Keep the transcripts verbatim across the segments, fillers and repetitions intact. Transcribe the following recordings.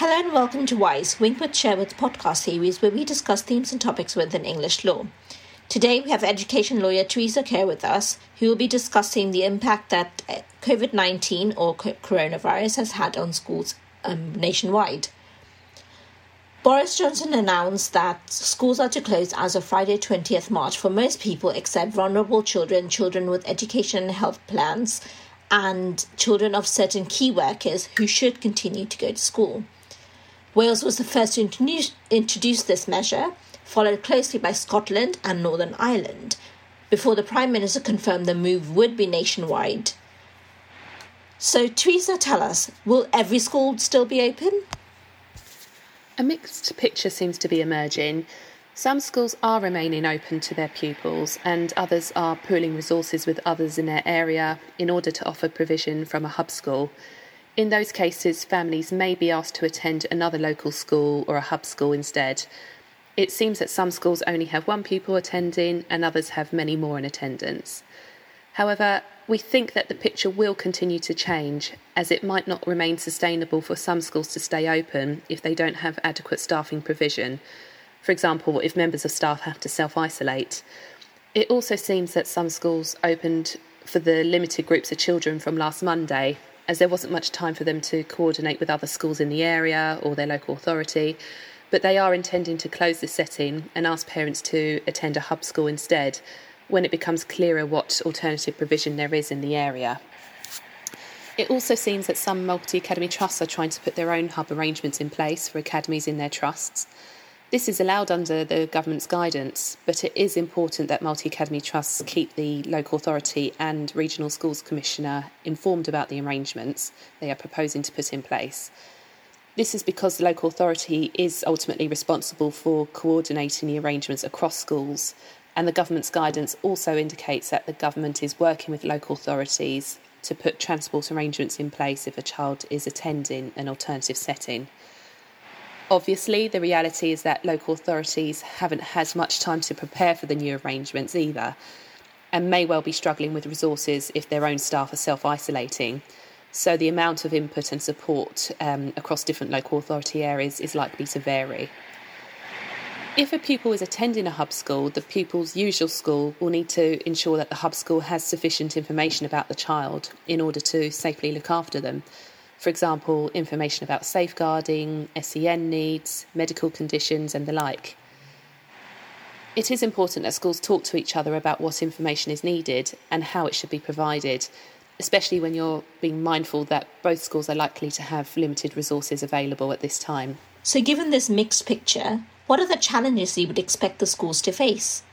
Hello and welcome to WISE, Winckworth Sherwood's podcast series where we discuss themes and topics within English law. Today we have education lawyer Teresa Kerr with us, who will be discussing the impact that covid nineteen or coronavirus has had on schools um, nationwide. Boris Johnson announced that schools are to close as of Friday twentieth March for most people except vulnerable children, children with education and health plans, and children of certain key workers who should continue to go to school. Wales was the first to introduce, introduce this measure, followed closely by Scotland and Northern Ireland, before the Prime Minister confirmed the move would be nationwide. So, Teresa, tell us, will every school still be open? A mixed picture seems to be emerging. Some schools are remaining open to their pupils and others are pooling resources with others in their area in order to offer provision from a hub school. In those cases, families may be asked to attend another local school or a hub school instead. It seems that some schools only have one pupil attending and others have many more in attendance. However, we think that the picture will continue to change, as it might not remain sustainable for some schools to stay open if they don't have adequate staffing provision. For example, if members of staff have to self-isolate. It also seems that some schools opened for the limited groups of children from last Monday, as there wasn't much time for them to coordinate with other schools in the area or their local authority, but they are intending to close this setting and ask parents to attend a hub school instead, when it becomes clearer what alternative provision there is in the area. It also seems that some multi-academy trusts are trying to put their own hub arrangements in place for academies in their trusts. This is allowed under the government's guidance, but it is important that multi-academy trusts keep the local authority and regional schools commissioner informed about the arrangements they are proposing to put in place. This is because the local authority is ultimately responsible for coordinating the arrangements across schools, and the government's guidance also indicates that the government is working with local authorities to put transport arrangements in place if a child is attending an alternative setting. Obviously, the reality is that local authorities haven't had much time to prepare for the new arrangements either, and may well be struggling with resources if their own staff are self-isolating. So the amount of input and support um, across different local authority areas is likely to vary. If a pupil is attending a hub school, the pupil's usual school will need to ensure that the hub school has sufficient information about the child in order to safely look after them. For example, information about safeguarding, S E N needs, medical conditions and the like. It is important that schools talk to each other about what information is needed and how it should be provided, especially when you're being mindful that both schools are likely to have limited resources available at this time. So given this mixed picture, what are the challenges you would expect the schools to face?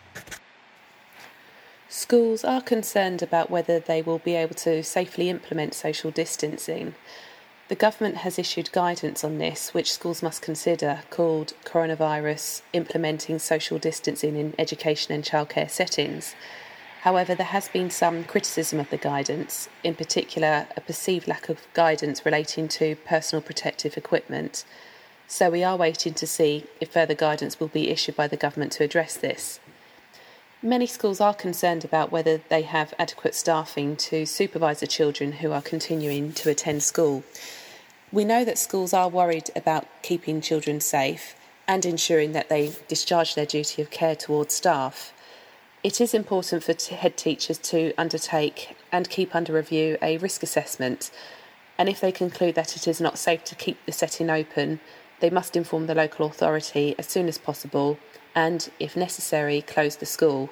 Schools are concerned about whether they will be able to safely implement social distancing. The government has issued guidance on this, which schools must consider, called Coronavirus Implementing Social Distancing in Education and Childcare Settings. However, there has been some criticism of the guidance, in particular a perceived lack of guidance relating to personal protective equipment. So we are waiting to see if further guidance will be issued by the government to address this. Many schools are concerned about whether they have adequate staffing to supervise the children who are continuing to attend school. We know that schools are worried about keeping children safe and ensuring that they discharge their duty of care towards staff. It is important for head teachers to undertake and keep under review a risk assessment, and if they conclude that it is not safe to keep the setting open, they must inform the local authority as soon as possible and, if necessary, close the school.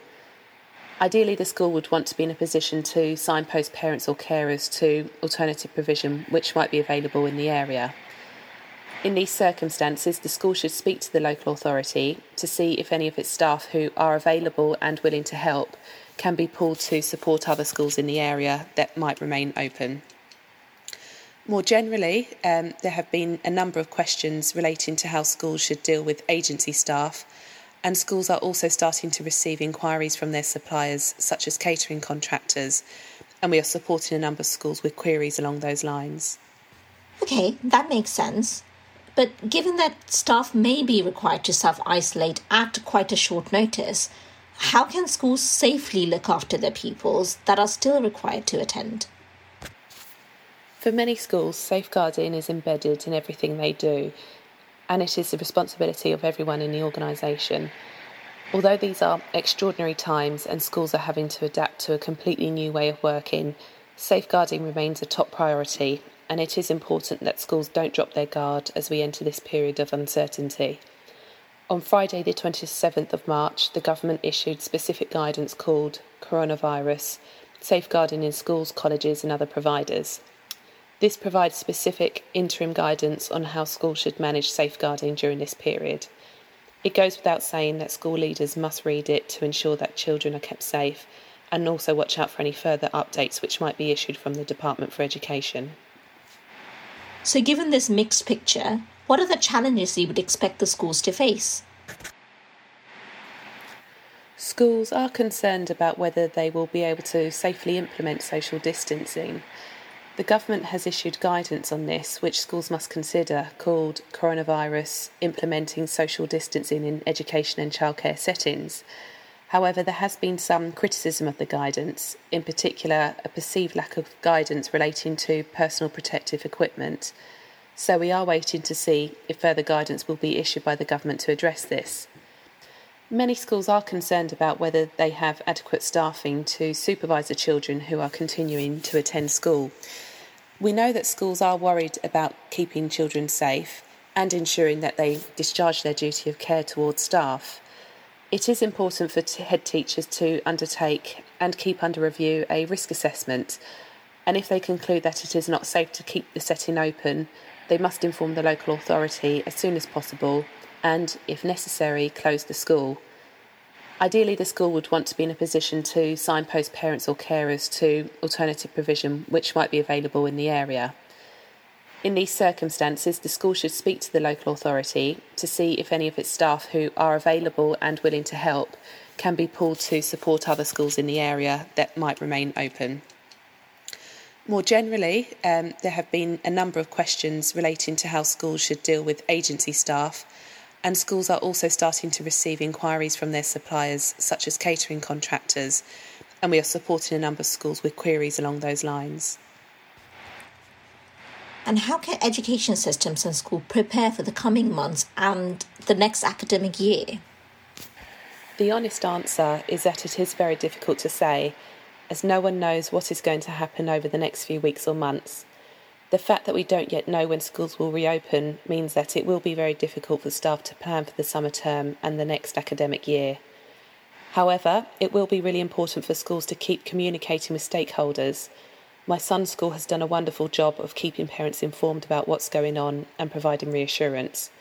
Ideally, the school would want to be in a position to signpost parents or carers to alternative provision which might be available in the area. In these circumstances, the school should speak to the local authority to see if any of its staff who are available and willing to help can be pulled to support other schools in the area that might remain open. More generally, um, there have been a number of questions relating to how schools should deal with agency staff, and schools are also starting to receive inquiries from their suppliers, such as catering contractors, and we are supporting a number of schools with queries along those lines. Okay, that makes sense. But given that staff may be required to self-isolate at quite a short notice, how can schools safely look after their pupils that are still required to attend? For many schools, safeguarding is embedded in everything they do, and it is the responsibility of everyone in the organisation. Although these are extraordinary times and schools are having to adapt to a completely new way of working, safeguarding remains a top priority, and it is important that schools don't drop their guard as we enter this period of uncertainty. On Friday the twenty-seventh of March, the government issued specific guidance called Coronavirus, Safeguarding in Schools, Colleges and Other Providers. This provides specific interim guidance on how schools should manage safeguarding during this period. It goes without saying that school leaders must read it to ensure that children are kept safe, and also watch out for any further updates which might be issued from the Department for Education. So given this mixed picture, what are the challenges you would expect the schools to face? Schools are concerned about whether they will be able to safely implement social distancing. The government has issued guidance on this, which schools must consider, called Coronavirus, Implementing Social Distancing in Education and Childcare Settings. However, there has been some criticism of the guidance, in particular a perceived lack of guidance relating to personal protective equipment. So we are waiting to see if further guidance will be issued by the government to address this. Many schools are concerned about whether they have adequate staffing to supervise the children who are continuing to attend school. We know that schools are worried about keeping children safe and ensuring that they discharge their duty of care towards staff. It is important for head teachers to undertake and keep under review a risk assessment, and if they conclude that it is not safe to keep the setting open, they must inform the local authority as soon as possible and, if necessary, close the school. Ideally, the school would want to be in a position to signpost parents or carers to alternative provision which might be available in the area. In these circumstances, the school should speak to the local authority to see if any of its staff who are available and willing to help can be pulled to support other schools in the area that might remain open. More generally, um, there have been a number of questions relating to how schools should deal with agency staff, and schools are also starting to receive inquiries from their suppliers, such as catering contractors, and we are supporting a number of schools with queries along those lines. And how can education systems and schools prepare for the coming months and the next academic year? The honest answer is that it is very difficult to say, as no one knows what is going to happen over the next few weeks or months. The fact that we don't yet know when schools will reopen means that it will be very difficult for staff to plan for the summer term and the next academic year. However, it will be really important for schools to keep communicating with stakeholders. My son's school has done a wonderful job of keeping parents informed about what's going on and providing reassurance.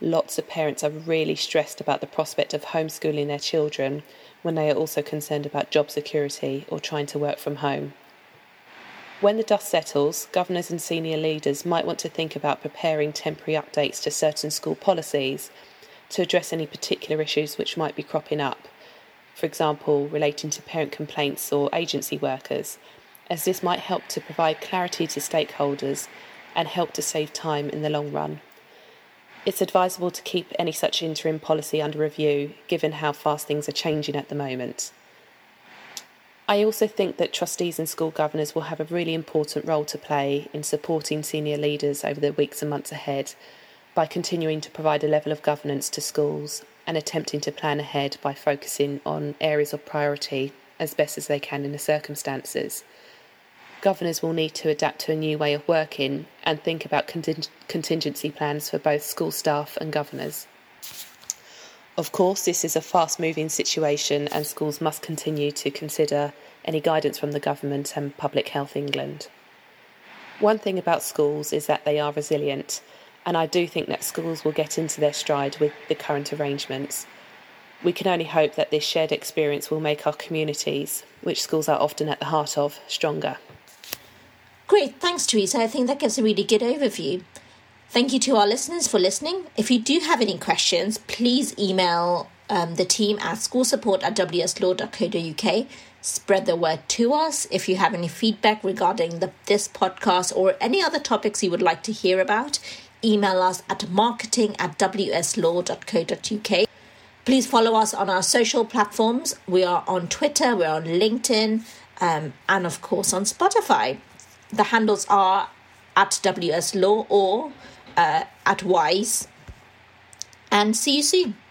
Lots of parents are really stressed about the prospect of homeschooling their children when they are also concerned about job security or trying to work from home. When the dust settles, governors and senior leaders might want to think about preparing temporary updates to certain school policies to address any particular issues which might be cropping up, for example, relating to parent complaints or agency workers, as this might help to provide clarity to stakeholders and help to save time in the long run. It's advisable to keep any such interim policy under review, given how fast things are changing at the moment. I also think that trustees and school governors will have a really important role to play in supporting senior leaders over the weeks and months ahead by continuing to provide a level of governance to schools and attempting to plan ahead by focusing on areas of priority as best as they can in the circumstances. Governors will need to adapt to a new way of working and think about conting- contingency plans for both school staff and governors. Of course, this is a fast-moving situation and schools must continue to consider any guidance from the government and Public Health England. One thing about schools is that they are resilient, and I do think that schools will get into their stride with the current arrangements. We can only hope that this shared experience will make our communities, which schools are often at the heart of, stronger. Great, thanks Teresa. I think that gives a really good overview. Thank you to our listeners for listening. If you do have any questions, please email um, the team at school support at w s law dot co dot u k. Spread the word to us. If you have any feedback regarding the, this podcast or any other topics you would like to hear about, email us at marketing at w s law dot co dot u k. Please follow us on our social platforms. We are on Twitter, we're on LinkedIn, um, and of course on Spotify. The handles are at W S Law or uh, at WISE. And see you soon.